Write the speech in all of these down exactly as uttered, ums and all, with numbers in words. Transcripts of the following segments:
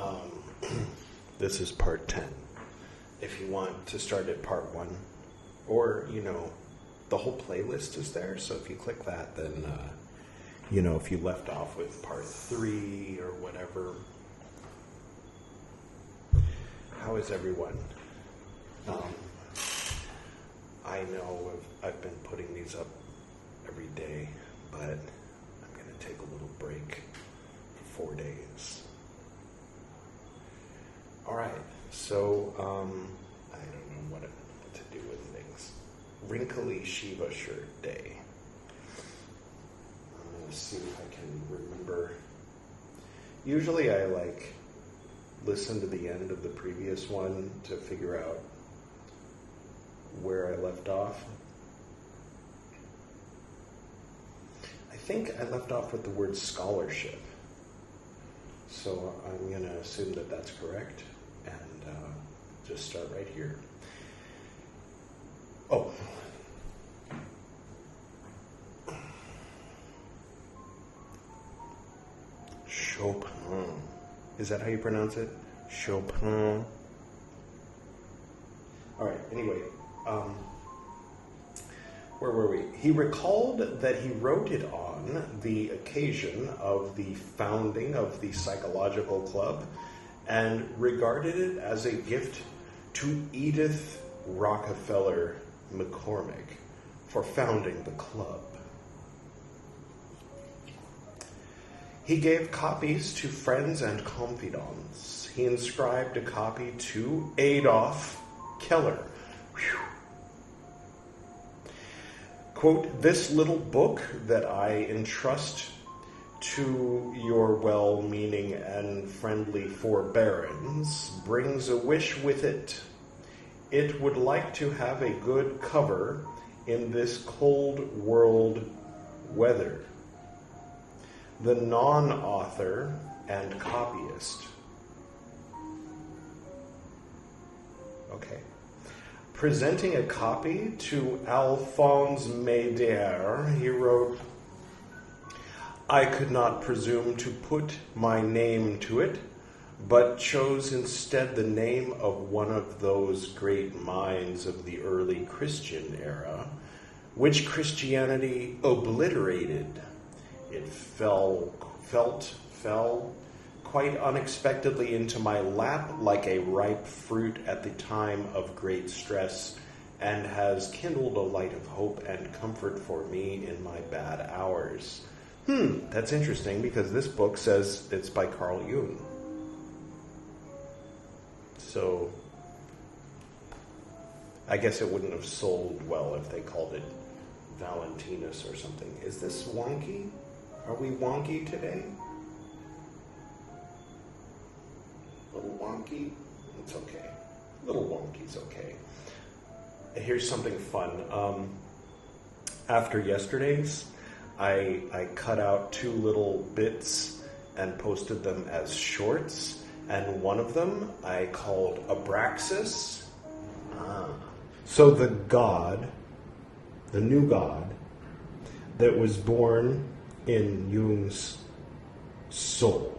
Um, this is part ten. If you want to start at part one, or, you know, the whole playlist is there, so if you click that, then, uh, you know, if you left off with part three or whatever. How is everyone? Um, I know I've, I've been putting these up every day, but I'm going to take a little break for four days. All right, so um, I don't know what to do with things. Wrinkly Shiva Shirt Day. I'm going to see if I can remember. Usually I like listen to the end of the previous one to figure out where I left off. I think I left off with the word scholarship. So I'm going to assume that that's correct and uh, just start right here. Oh. Chopin. Is that how you pronounce it? Chopin. All right, anyway. Um, where were we? He recalled that he wrote it on the occasion of the founding of the Psychological Club and regarded it as a gift to Edith Rockefeller McCormick for founding the club. He gave copies to friends and confidants. He inscribed a copy to Adolph Keller. Whew. Quote, "This little book that I entrust to your well-meaning and friendly forbearance brings a wish with it. It would like to have a good cover in this cold world weather. The non-author and copyist." Okay. Presenting a copy to Alphonse Meier, he wrote, "I could not presume to put my name to it, but chose instead the name of one of those great minds of the early Christian era, which Christianity obliterated. It fell, felt, fell quite unexpectedly into my lap like a ripe fruit at the time of great stress, and has kindled a light of hope and comfort for me in my bad hours." Hmm, that's interesting because this book says it's by Carl Jung. So, I guess it wouldn't have sold well if they called it Valentinus or something. Is this wonky? Are we wonky today? A little wonky? It's okay. A little wonky's okay. Here's something fun. Um, after yesterday's, I, I cut out two little bits and posted them as shorts. And one of them I called Abraxas. Ah. So the god, the new god, that was born in Jung's soul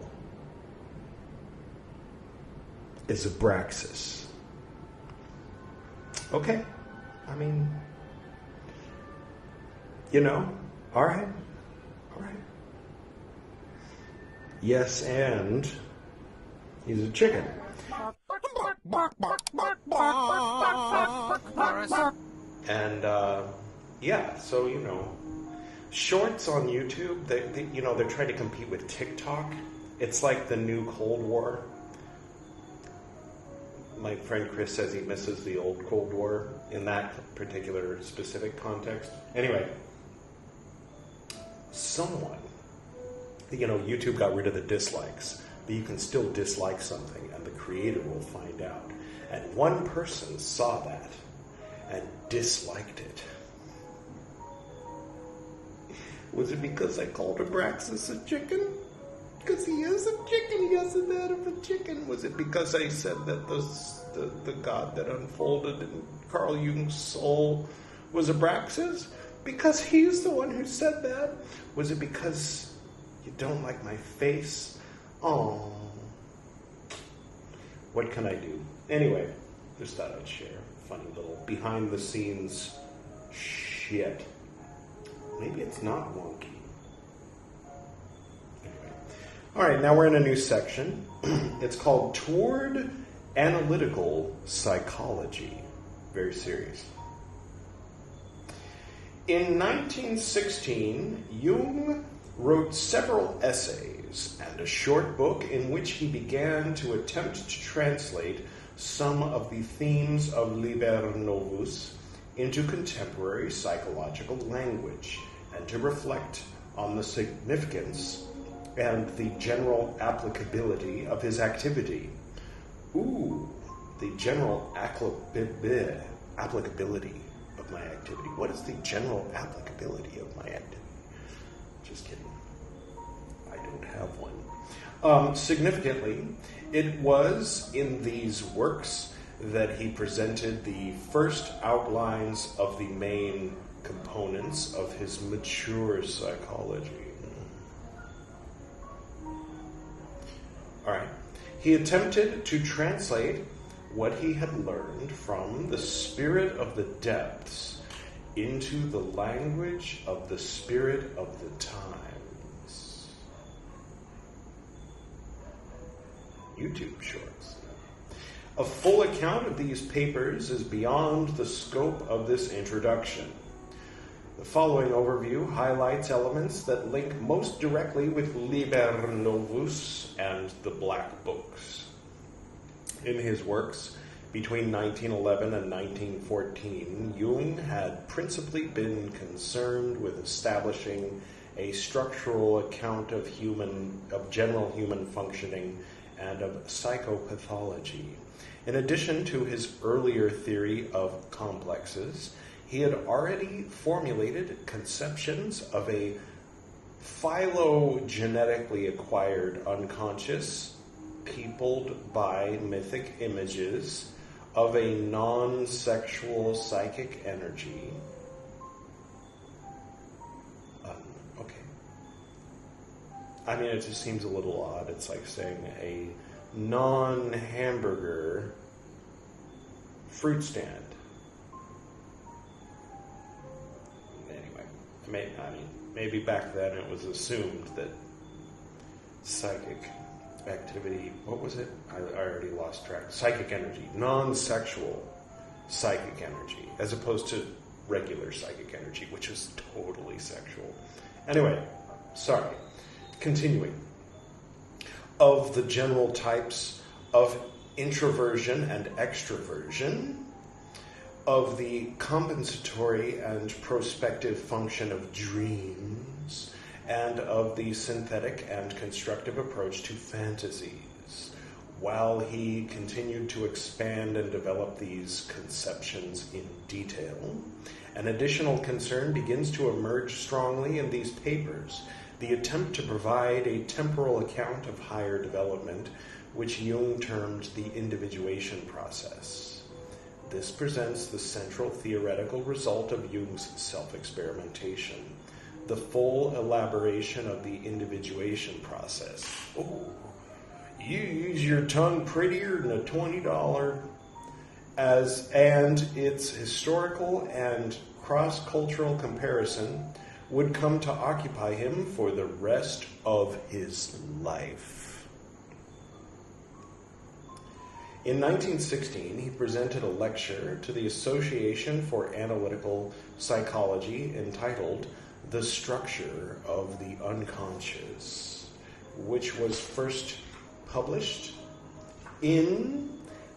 is Abraxas. Okay. I mean, you know, all right. All right. Yes, and he's a chicken. And, uh, yeah, so, you know, shorts on YouTube, they, they, you know, they're trying to compete with TikTok. It's like the new Cold War. My friend Chris says he misses the old Cold War in that particular specific context. Anyway, someone, you know, YouTube got rid of the dislikes, but you can still dislike something and the creator will find out. And one person saw that and disliked it. Was it because I called Abraxas a chicken? Because he is a chicken, he has the head of a chicken. Was it because I said that the, the, the god that unfolded in Carl Jung's soul was Abraxas? Because he's the one who said that? Was it because you don't like my face? Oh, What can I do? Anyway, just thought I'd share funny little behind-the-scenes shit. Maybe it's not wonky. Anyway. All right, now we're in a new section. It's called Toward Analytical Psychology. Very serious. In nineteen sixteen, Jung wrote several essays and a short book in which he began to attempt to translate some of the themes of Liber Novus into contemporary psychological language and to reflect on the significance and the general applicability of his activity. Ooh, the general applicability of my activity. What is the general applicability of my activity? Just kidding. I don't have one. Um, significantly, it was in these works that he presented the first outlines of the main components of his mature psychology. All right. He attempted to translate what he had learned from the spirit of the depths into the language of the spirit of the times. YouTube shorts. A full account of these papers is beyond the scope of this introduction. The following overview highlights elements that link most directly with Liber Novus and the Black Books. In his works, between nineteen eleven and nineteen fourteen, Jung had principally been concerned with establishing a structural account of human, of general human functioning and of psychopathology. In addition to his earlier theory of complexes, he had already formulated conceptions of a phylogenetically acquired unconscious, peopled by mythic images of a non-sexual psychic energy. Um, okay. I mean, it just seems a little odd. It's like saying a non-hamburger fruit stand. Anyway, I mean, I mean, maybe back then it was assumed that psychic activity, what was it? I, I already lost track. Psychic energy, non-sexual psychic energy, as opposed to regular psychic energy, which is totally sexual. Anyway, sorry. Continuing. Of the general types of introversion and extroversion, of the compensatory and prospective function of dreams, and of the synthetic and constructive approach to fantasies, while he continued to expand and develop these conceptions in detail. An additional concern begins to emerge strongly in these papers, the attempt to provide a temporal account of higher development, which Jung termed the individuation process. This presents the central theoretical result of Jung's self-experimentation, the full elaboration of the individuation process. Oh, you use your tongue prettier than a twenty dollars, as and its historical and cross-cultural comparison would come to occupy him for the rest of his life. In nineteen sixteen, he presented a lecture to the Association for Analytical Psychology entitled The Structure of the Unconscious, which was first published in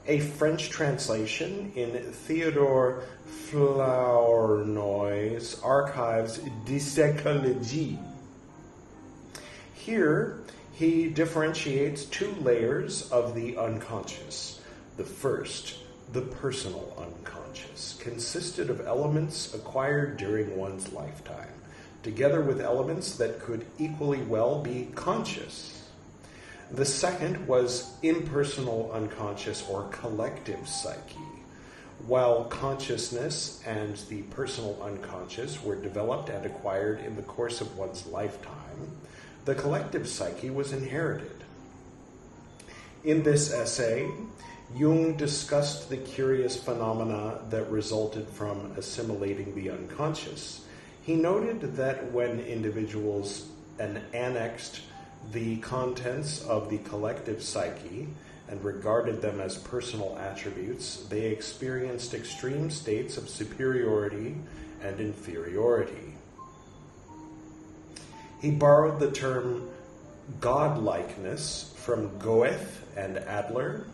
a French translation in Theodore Flournoy's Archives de Psychologie. Here, he differentiates two layers of the unconscious. The first, the personal unconscious, consisted of elements acquired during one's lifetime, together with elements that could equally well be conscious. The second was impersonal unconscious or collective psyche. While consciousness and the personal unconscious were developed and acquired in the course of one's lifetime, the collective psyche was inherited. In this essay, Jung discussed the curious phenomena that resulted from assimilating the unconscious. He noted that when individuals an annexed the contents of the collective psyche and regarded them as personal attributes, they experienced extreme states of superiority and inferiority. He borrowed the term godlikeness from Goethe and Adler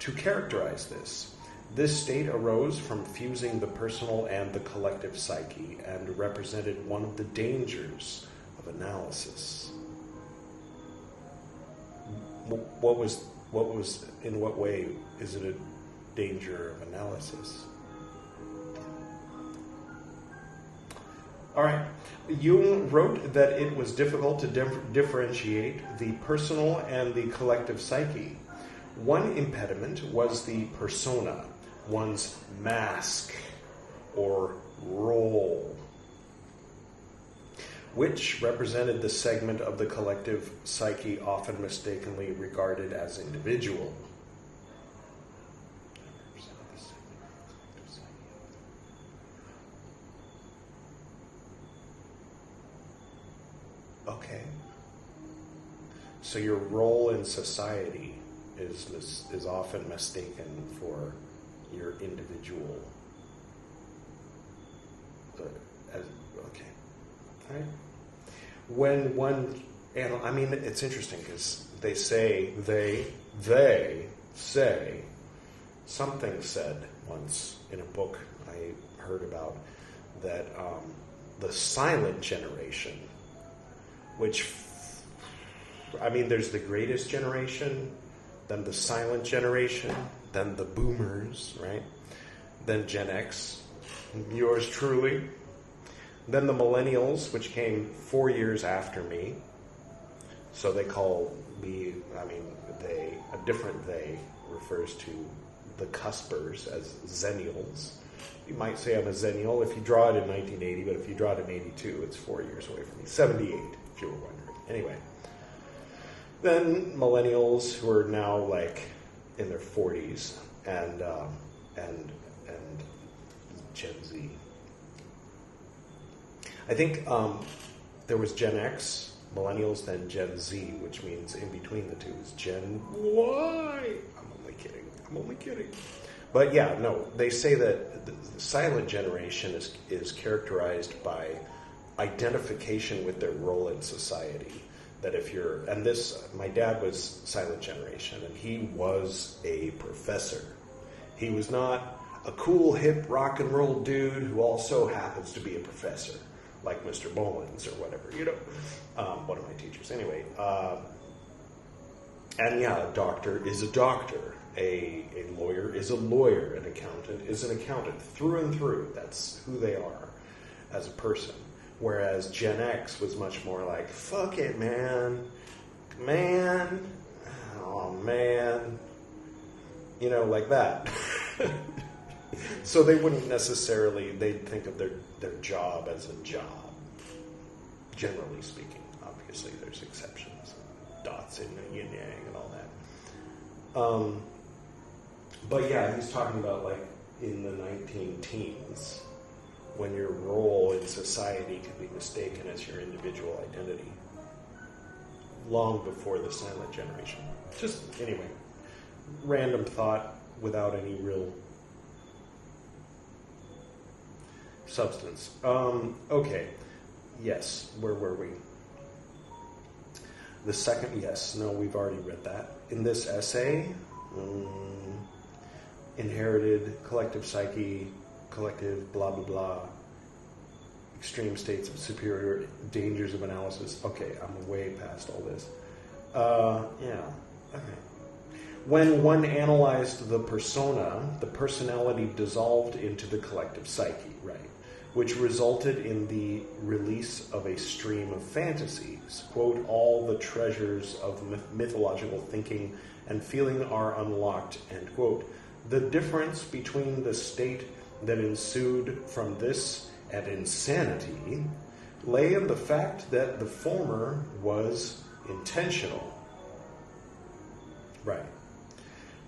to characterize this. This state arose from fusing the personal and the collective psyche and represented one of the dangers of analysis. What was, what was, in what way is it a danger of analysis? All right. Jung wrote that it was difficult to dif- differentiate the personal and the collective psyche. One impediment was the persona, one's mask or role, which represented the segment of the collective psyche often mistakenly regarded as individual. Okay. So your role in society is mis- is often mistaken for your individual. Uh, as, okay. All right. When one, and I mean, it's interesting because they say, they, they say, something said once in a book I heard about that um, the silent generation, which, I mean, there's the greatest generation, then the silent generation, then the boomers, right? Then Gen X, yours truly. Then the millennials, which came four years after me. So they call me, I mean, they, a different they refers to the cuspers as zennials. You might say I'm a zennial if you draw it in nineteen eighty, but if you draw it in eighty-two, it's four years away from me. seventy-eight, if you were wondering. Anyway. Then millennials who are now like in their forties and, um, and, and Gen Z. I think um, there was Gen X, millennials, then Gen Z, which means in between the two is Gen Y. I'm only kidding. I'm only kidding. But yeah, no, they say that the silent generation is, is characterized by identification with their role in society. That if you're, and this, my dad was silent generation, and he was a professor. He was not a cool, hip, rock and roll dude who also happens to be a professor, like Mister Bolins or whatever, you know, um, one of my teachers. Anyway, uh, and yeah, a doctor is a doctor. A, a lawyer is a lawyer. An accountant is an accountant. Through and through, that's who they are as a person. Whereas Gen X was much more like, fuck it, man. Man. Oh, man. You know, like that. So they wouldn't necessarily, they'd think of their, their job as a job. Generally speaking. Obviously, there's exceptions. Dots in the yin-yang and all that. Um, but yeah, he's talking about like in the nineteen teens. When your role in society can be mistaken as your individual identity, long before the silent generation. Just, anyway, random thought without any real substance. Um, okay, yes, where were we? The second, yes, no, we've already read that. In this essay, um, inherited collective psyche, collective, blah, blah, blah, extreme states of superior, dangers of analysis. Okay, I'm way past all this. Uh, yeah, okay. When one analyzed the persona, the personality dissolved into the collective psyche, right, which resulted in the release of a stream of fantasies. Quote, all the treasures of myth- mythological thinking and feeling are unlocked, end quote. The difference between the state that ensued from this and insanity lay in the fact that the former was intentional, Right.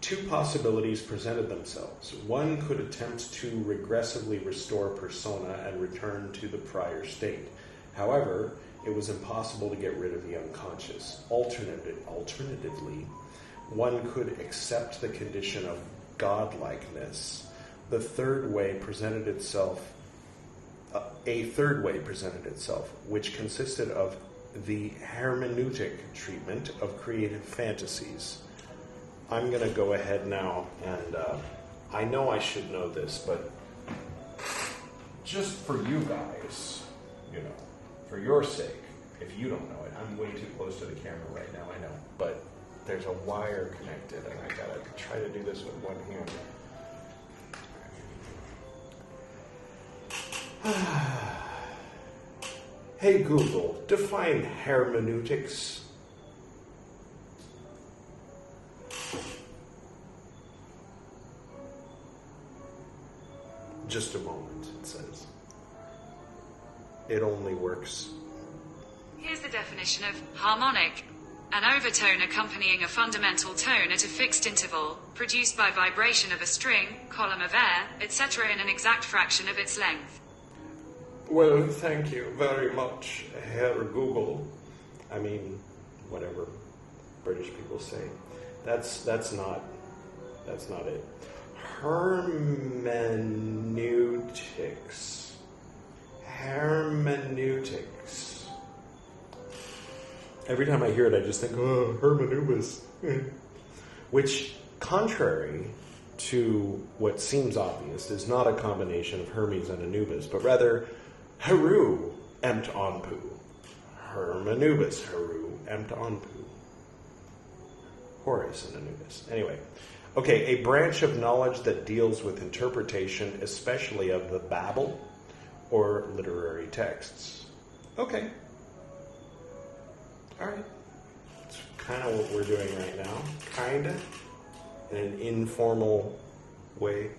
Two possibilities presented themselves. One could attempt to regressively restore persona and return to the prior state. However, it was impossible to get rid of the unconscious. Alternative, alternatively, one could accept the condition of godlikeness. The third way presented itself, uh, a third way presented itself, which consisted of the hermeneutic treatment of creative fantasies. I'm going to go ahead now, and uh, I know I should know this, but just for you guys, you know, for your sake, if you don't know it, I'm way too close to the camera right now, I know, but there's a wire connected, and I gotta try to do this with one hand. Hey Google, define hermeneutics. Just a moment, it says. It only works. Here's the definition of harmonic. An overtone accompanying a fundamental tone at a fixed interval, produced by vibration of a string, column of air, et cetera in an exact fraction of its length. Well, thank you very much, Herr Google. I mean, whatever British people say. That's, that's not, that's not it. Hermeneutics. Hermeneutics. Every time I hear it, I just think, oh, Hermanubis. Which, contrary to what seems obvious, is not a combination of Hermes and Anubis, but rather Heru Emt Anpu. Hermanubis, Heru Emt Anpu. Horus and Anubis. Anyway. Okay, a branch of knowledge that deals with interpretation, especially of the Babel or literary texts. Okay. All right. That's kind of what we're doing right now. Kind of. In an informal way.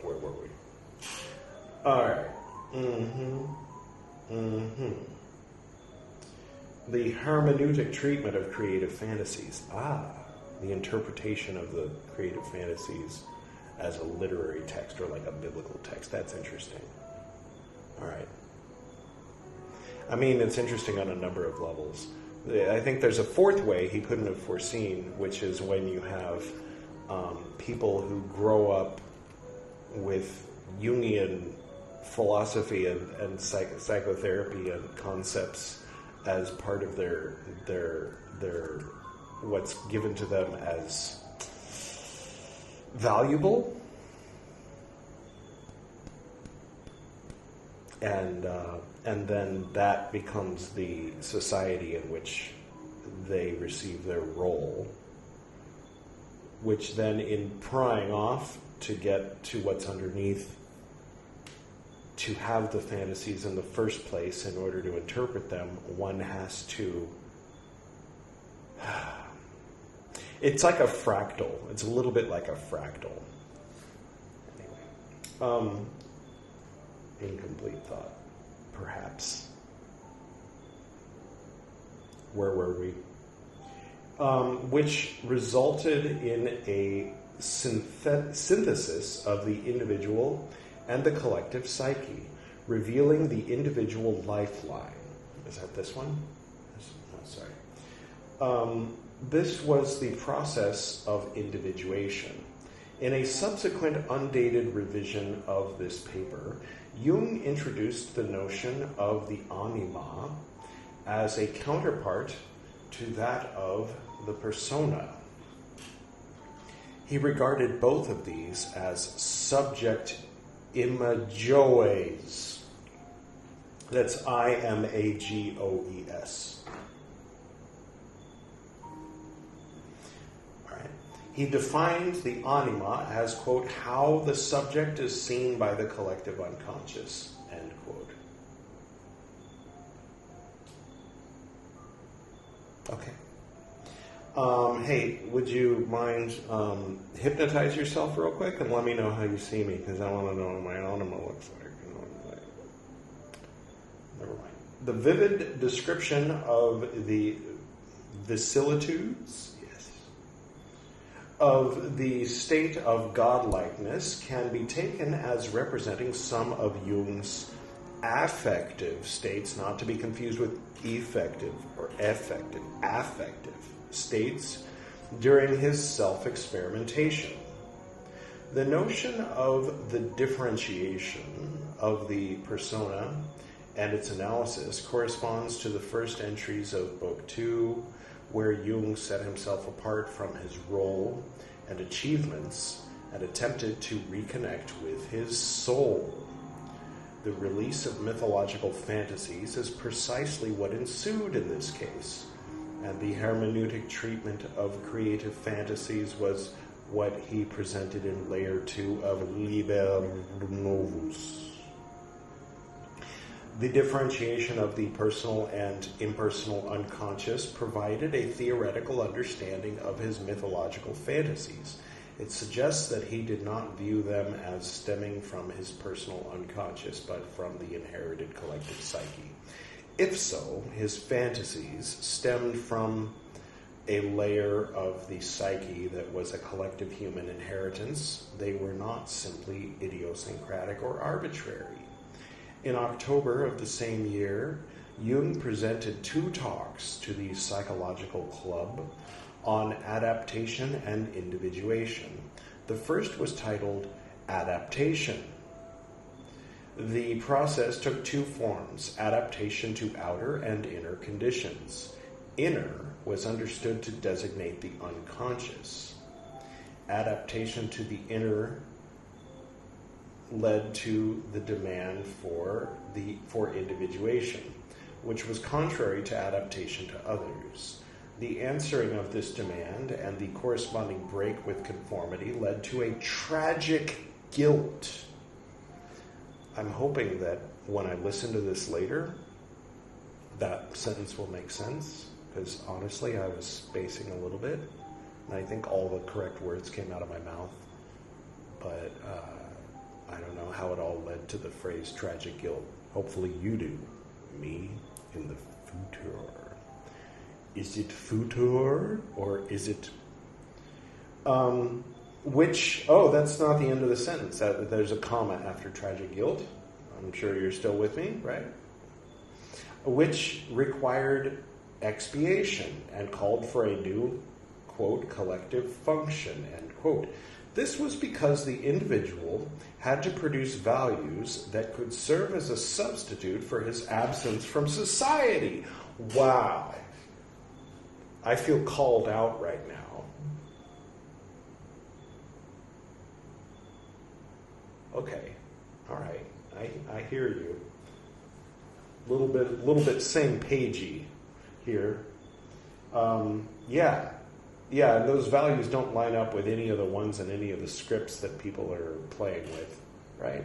Where were we? All right. Mm-hmm. Mm-hmm. The hermeneutic treatment of creative fantasies. Ah, the interpretation of the creative fantasies as a literary text or like a biblical text. That's interesting. All right. I mean, it's interesting on a number of levels. I think there's a fourth way he couldn't have foreseen, which is when you have um, people who grow up with Jungian philosophy and, and psych psychotherapy and concepts as part of their their their what's given to them as valuable, and uh, and then that becomes the society in which they receive their role, which then in prying off to get to what's underneath, to have the fantasies in the first place, in order to interpret them, one has to... It's like a fractal. It's a little bit like a fractal. Anyway. Um, incomplete thought, perhaps. Where were we? Um, which resulted in a synthet- synthesis of the individual and the collective psyche, revealing the individual lifeline. Is that this one? This, no, sorry. Um, this was the process of individuation. In a subsequent undated revision of this paper, Jung introduced the notion of the anima as a counterpart to that of the persona. He regarded both of these as subject imagoes. That's I M A G O E S. All right. He defines the anima as, quote, how the subject is seen by the collective unconscious, end quote. Okay. Um, hey, would you mind um, hypnotize yourself real quick and let me know how you see me, because I want to know what my anima looks like. You know, like. Never mind. the vivid description of the vicissitudes yes. of the state of godlikeness can be taken as representing some of Jung's affective states, not to be confused with effective or effective, affective states during his self-experimentation. The notion of the differentiation of the persona and its analysis corresponds to the first entries of Book Two, where Jung set himself apart from his role and achievements and attempted to reconnect with his soul. The release of mythological fantasies is precisely what ensued in this case, and the hermeneutic treatment of creative fantasies was what he presented in Layer Two of Liber Novus. The differentiation of the personal and impersonal unconscious provided a theoretical understanding of his mythological fantasies. It suggests that he did not view them as stemming from his personal unconscious, but from the inherited collective psyche. If so, his fantasies stemmed from a layer of the psyche that was a collective human inheritance. They were not simply idiosyncratic or arbitrary. In October of the same year, Jung presented two talks to the Psychological Club on adaptation and individuation. The first was titled Adaptation. The process took two forms: adaptation to outer and inner conditions. Inner was understood to designate the unconscious. Adaptation to the inner led to the demand for the for individuation, which was contrary to adaptation to others. The answering of this demand and the corresponding break with conformity led to a tragic guilt. I'm hoping that when I listen to this later, that sentence will make sense, because honestly, I was spacing a little bit, and I think all the correct words came out of my mouth, but uh, I don't know how it all led to the phrase tragic guilt. Hopefully you do. Me in the future. Is it future or is it... Um, which... Oh, that's not the end of the sentence. That, there's a comma after tragic guilt. I'm sure you're still with me, right? Which required expiation and called for a new, quote, collective function, end quote. This was because the individual had to produce values that could serve as a substitute for his absence from society. Wow. I feel called out right now. Okay. All right. I, I hear you. A little bit, little bit same pagey here. Um, yeah. Yeah, and those values don't line up with any of the ones in any of the scripts that people are playing with, right?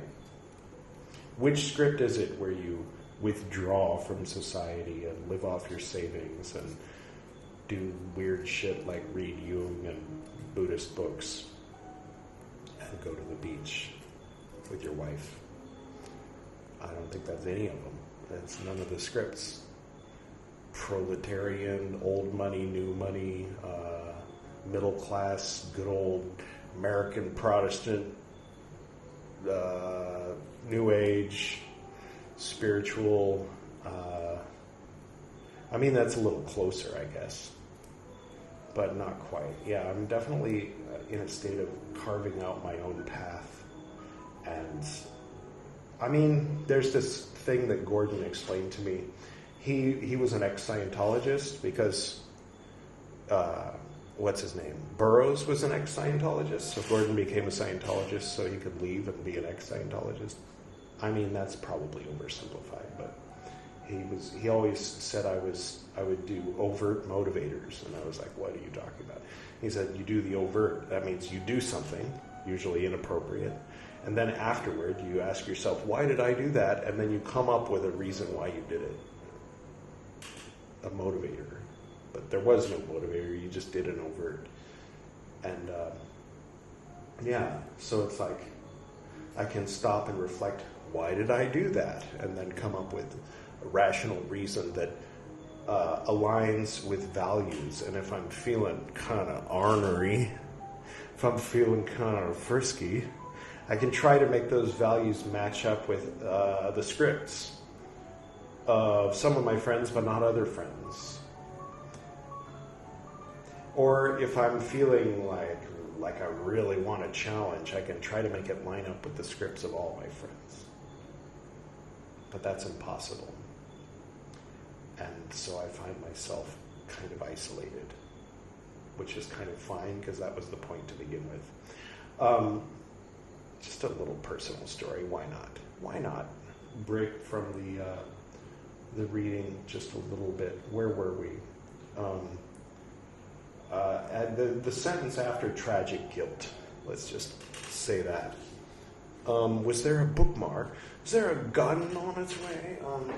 Which script is it where you withdraw from society and live off your savings and do weird shit like read Jung and Buddhist books and go to the beach with your wife? I don't think that's any of them. That's none of the scripts. Proletarian, old money, new money, uh, middle class, good old American Protestant, uh, New Age, spiritual. Uh, I mean, that's a little closer, I guess, but not quite. Yeah, I'm definitely in a state of carving out my own path. And I mean, there's this thing that Gordon explained to me. He he was an ex-Scientologist because, uh, what's his name? Burroughs was an ex-Scientologist, so Gordon became a Scientologist so he could leave and be an ex-Scientologist. I mean, that's probably oversimplified, but he was he always said I was I would do overt motivators, and I was like, what are you talking about? He said, you do the overt. That means you do something, usually inappropriate, and then afterward you ask yourself, why did I do that? And then you come up with a reason why you did it. A motivator, but there was no motivator. You just did an overt, and uh, yeah. So it's like I can stop and reflect. Why did I do that? And then come up with rational reason that uh, aligns with values. And if I'm feeling kind of ornery, if I'm feeling kind of frisky, I can try to make those values match up with uh, the scripts of some of my friends, but not other friends. Or if I'm feeling like like I really want a challenge, I can try to make it line up with the scripts of all my friends. But that's impossible. And so I find myself kind of isolated, which is kind of fine, because that was the point to begin with. Um, just a little personal story. Why not? Why not break from the uh, the reading just a little bit? Where were we? Um, uh, and the, the sentence after tragic guilt, let's just say that. Um, was there a bookmark? Was there a gun on its way? Um,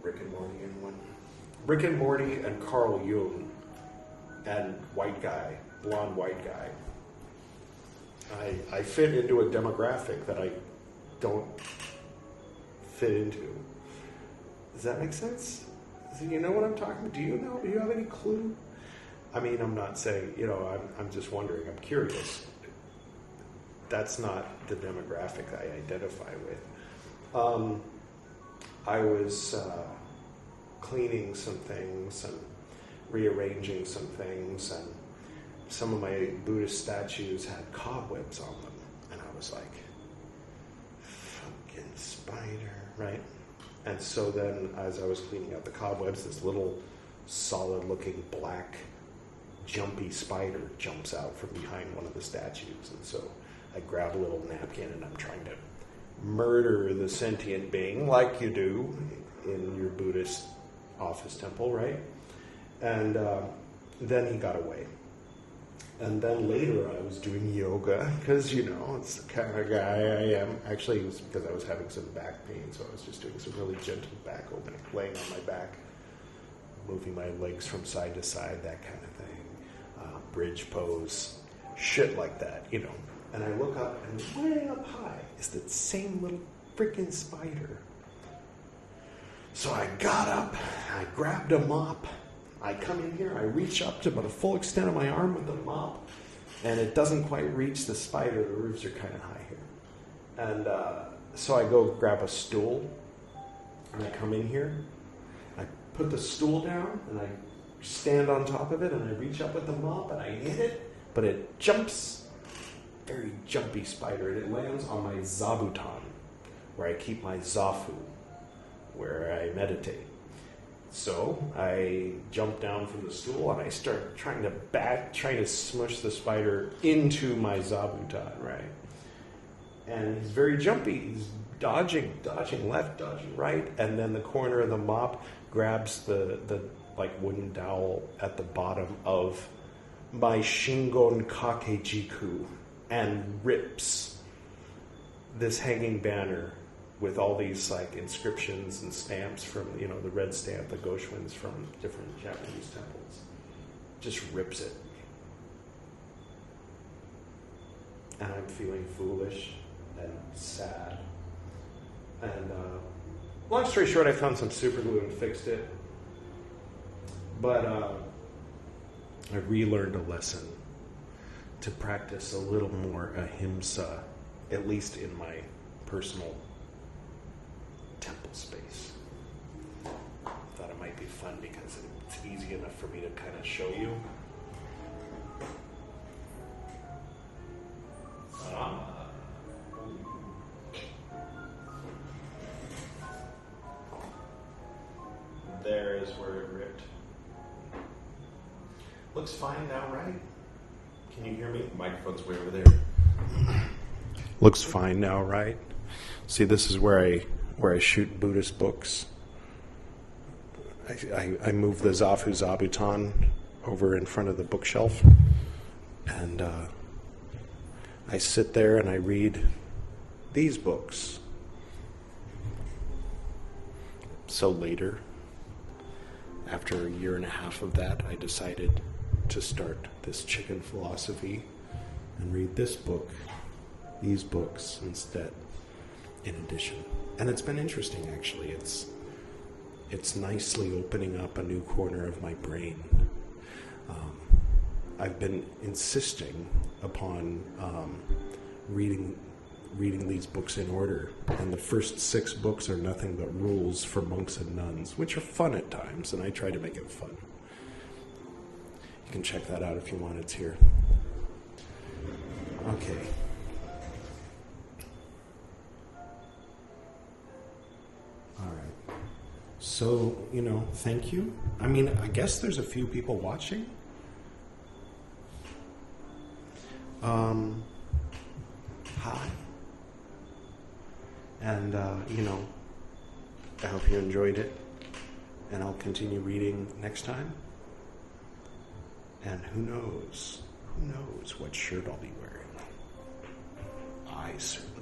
Rick and Morty and one. Rick and Morty and Carl Jung and white guy, blonde white guy. I, I fit into a demographic that I don't fit into. Does that make sense? Do you know what I'm talking about? Do you know? Do you have any clue? I mean, I'm not saying, you know, I'm, I'm just wondering. I'm curious. That's not the demographic I identify with. Um, I was uh, cleaning some things and rearranging some things, and some of my Buddhist statues had cobwebs on them, and I was like, fucking spider, right? And so then, as I was cleaning out the cobwebs, this little solid-looking black jumpy spider jumps out from behind one of the statues, and so I grab a little napkin and I'm trying to murder the sentient being, like you do in your Buddhist office temple, right? And uh, then he got away. And then later I was doing yoga, because, you know, it's the kind of guy I am. Actually, it was because I was having some back pain, so I was just doing some really gentle back opening, laying on my back, moving my legs from side to side, that kind of thing, uh, bridge pose, shit like that, you know. And I look up, and way up high is that same little freaking spider. So I got up, I grabbed a mop, I come in here, I reach up to about a full extent of my arm with the mop, and it doesn't quite reach the spider. The roofs are kind of high here. And uh, so I go grab a stool, and I come in here, I put the stool down, and I stand on top of it, and I reach up with the mop, and I hit it, but it jumps, very jumpy spider, and it lands on my zabuton, where I keep my zafu, where I meditate. So I jump down from the stool and I start trying to bat, trying to smush the spider into my zabuton, right? And he's very jumpy. He's dodging, dodging left, dodging right, and then the corner of the mop grabs the the like wooden dowel at the bottom of my Shingon Kakejiku and rips this hanging banner with all these like inscriptions and stamps from, you know, the red stamp, the Goshoins from different Japanese temples, just rips it. And I'm feeling foolish and sad. And uh, long story short, I found some super glue and fixed it. But uh, I relearned a lesson to practice a little more ahimsa, at least in my personal temple space. I thought it might be fun because it's easy enough for me to kind of show you. Uh, there is where it ripped. Looks fine now, right? Can you hear me? The microphone's way over there. Looks fine now, right? See, this is where I where I shoot Buddhist books. I, I, I move the Zafu Zabuton over in front of the bookshelf, and uh, I sit there and I read these books. So later, after a year and a half of that, I decided to start this chicken philosophy and read this book, these books instead, in addition. And it's been interesting, actually. It's it's nicely opening up a new corner of my brain. Um, I've been insisting upon um, reading reading these books in order, and the first six books are nothing but rules for monks and nuns, which are fun at times, and I try to make it fun. You can check that out if you want, it's here. Okay. Alright. So, you know, thank you. I mean, I guess there's a few people watching. Um, hi. And, uh, you know, I hope you enjoyed it. And I'll continue reading next time. And who knows, who knows what shirt I'll be wearing. I certainly.